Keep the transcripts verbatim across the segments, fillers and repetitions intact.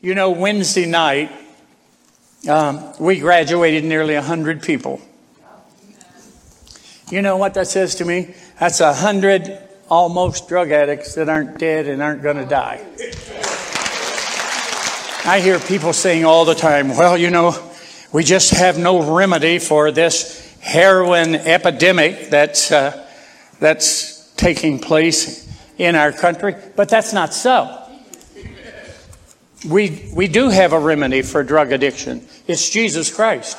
You know, Wednesday night, um, we graduated nearly one hundred people. You know what that says to me? That's one hundred almost drug addicts that aren't dead and aren't going to die. I hear people saying all the time, well, you know, we just have no remedy for this heroin epidemic that's uh, that's taking place in our country. But that's not so. We we do have a remedy for drug addiction. It's Jesus Christ.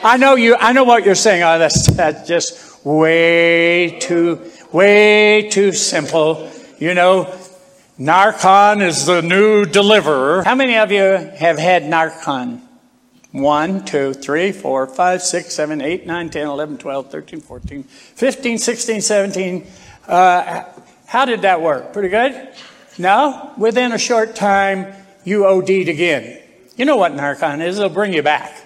I know you. I know what you're saying. Oh, that's that's just way too way too simple. You know, Narcan is the new deliverer. How many of you have had Narcan? One, two, three, four, five, six, seven, eight, nine, ten, eleven, twelve, thirteen, fourteen, fifteen, sixteen, seventeen. Uh, how did that work? Pretty good? No? Within a short time, you OD'd again. You know what Narcan is. It'll bring you back.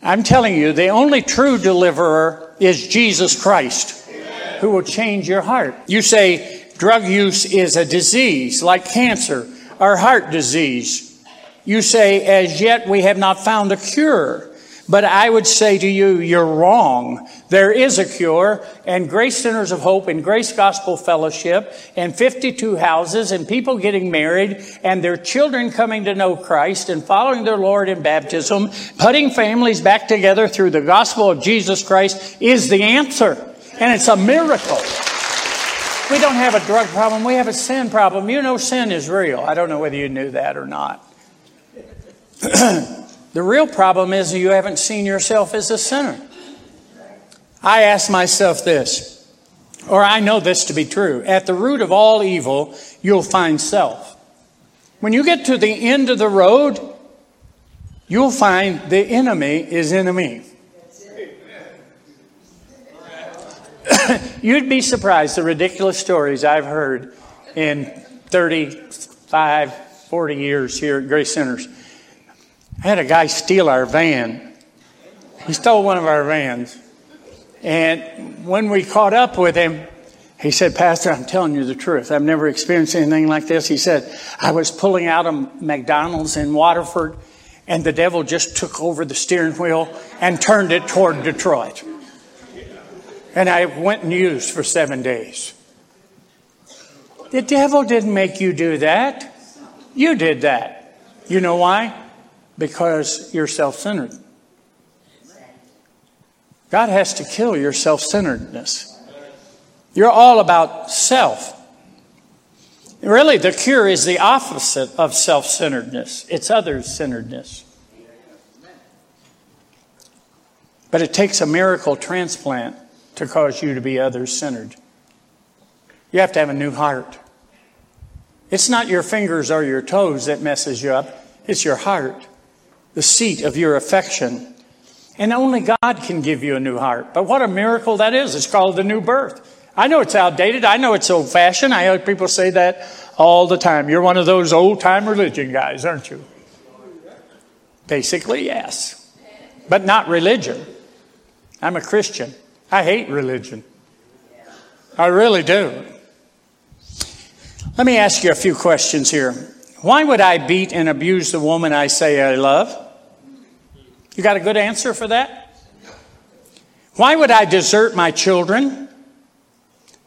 I'm telling you, the only true deliverer is Jesus Christ, Amen. Who will change your heart. You say drug use is a disease like cancer or heart disease. You say, as yet we have not found a cure. But I would say to you, you're wrong. There is a cure, and Grace Centers of Hope and Grace Gospel Fellowship and fifty-two houses and people getting married and their children coming to know Christ and following their Lord in baptism, putting families back together through the gospel of Jesus Christ is the answer. And it's a miracle. We don't have a drug problem. We have a sin problem. You know sin is real. I don't know whether you knew that or not. The real problem is you haven't seen yourself as a sinner. I ask myself this, or I know this to be true. At the root of all evil, you'll find self. When you get to the end of the road, you'll find the enemy is enemy. You'd be surprised the ridiculous stories I've heard in thirty-five, forty years here at Grace Centers. I had a guy steal our van. He stole one of our vans. And when we caught up with him, he said, Pastor, I'm telling you the truth. I've never experienced anything like this. He said, I was pulling out of McDonald's in Waterford, and the devil just took over the steering wheel and turned it toward Detroit. And I went and used for seven days. The devil didn't make you do that. You did that. You know why? Because you're self-centered. God has to kill your self-centeredness. You're all about self. Really, the cure is the opposite of self-centeredness. It's other-centeredness. But it takes a miracle transplant to cause you to be other-centered. You have to have a new heart. It's not your fingers or your toes that messes you up. It's your heart. The seat of your affection. And only God can give you a new heart. But what a miracle that is. It's called the new birth. I know it's outdated. I know it's old-fashioned. I hear people say that all the time. You're one of those old-time religion guys, aren't you? Basically, yes. But not religion. I'm a Christian. I hate religion. I really do. Let me ask you a few questions here. Why would I beat and abuse the woman I say I love? You got a good answer for that? Why would I desert my children?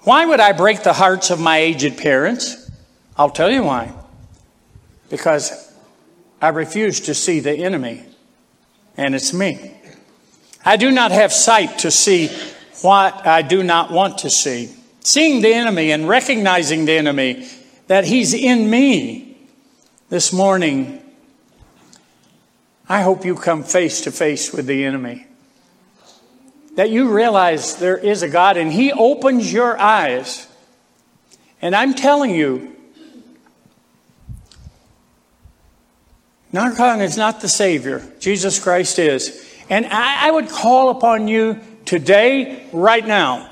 Why would I break the hearts of my aged parents? I'll tell you why. Because I refuse to see the enemy, and it's me. I do not have sight to see what I do not want to see. Seeing the enemy and recognizing the enemy, that he's in me. This morning, I hope you come face to face with the enemy. That you realize there is a God and he opens your eyes. And I'm telling you, Narcan is not the Savior. Jesus Christ is. And I, I would call upon you today, right now,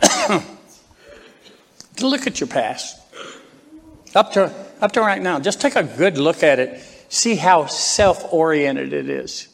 to look at your past. Up to... Up to right now, just take a good look at it. See how self-oriented it is.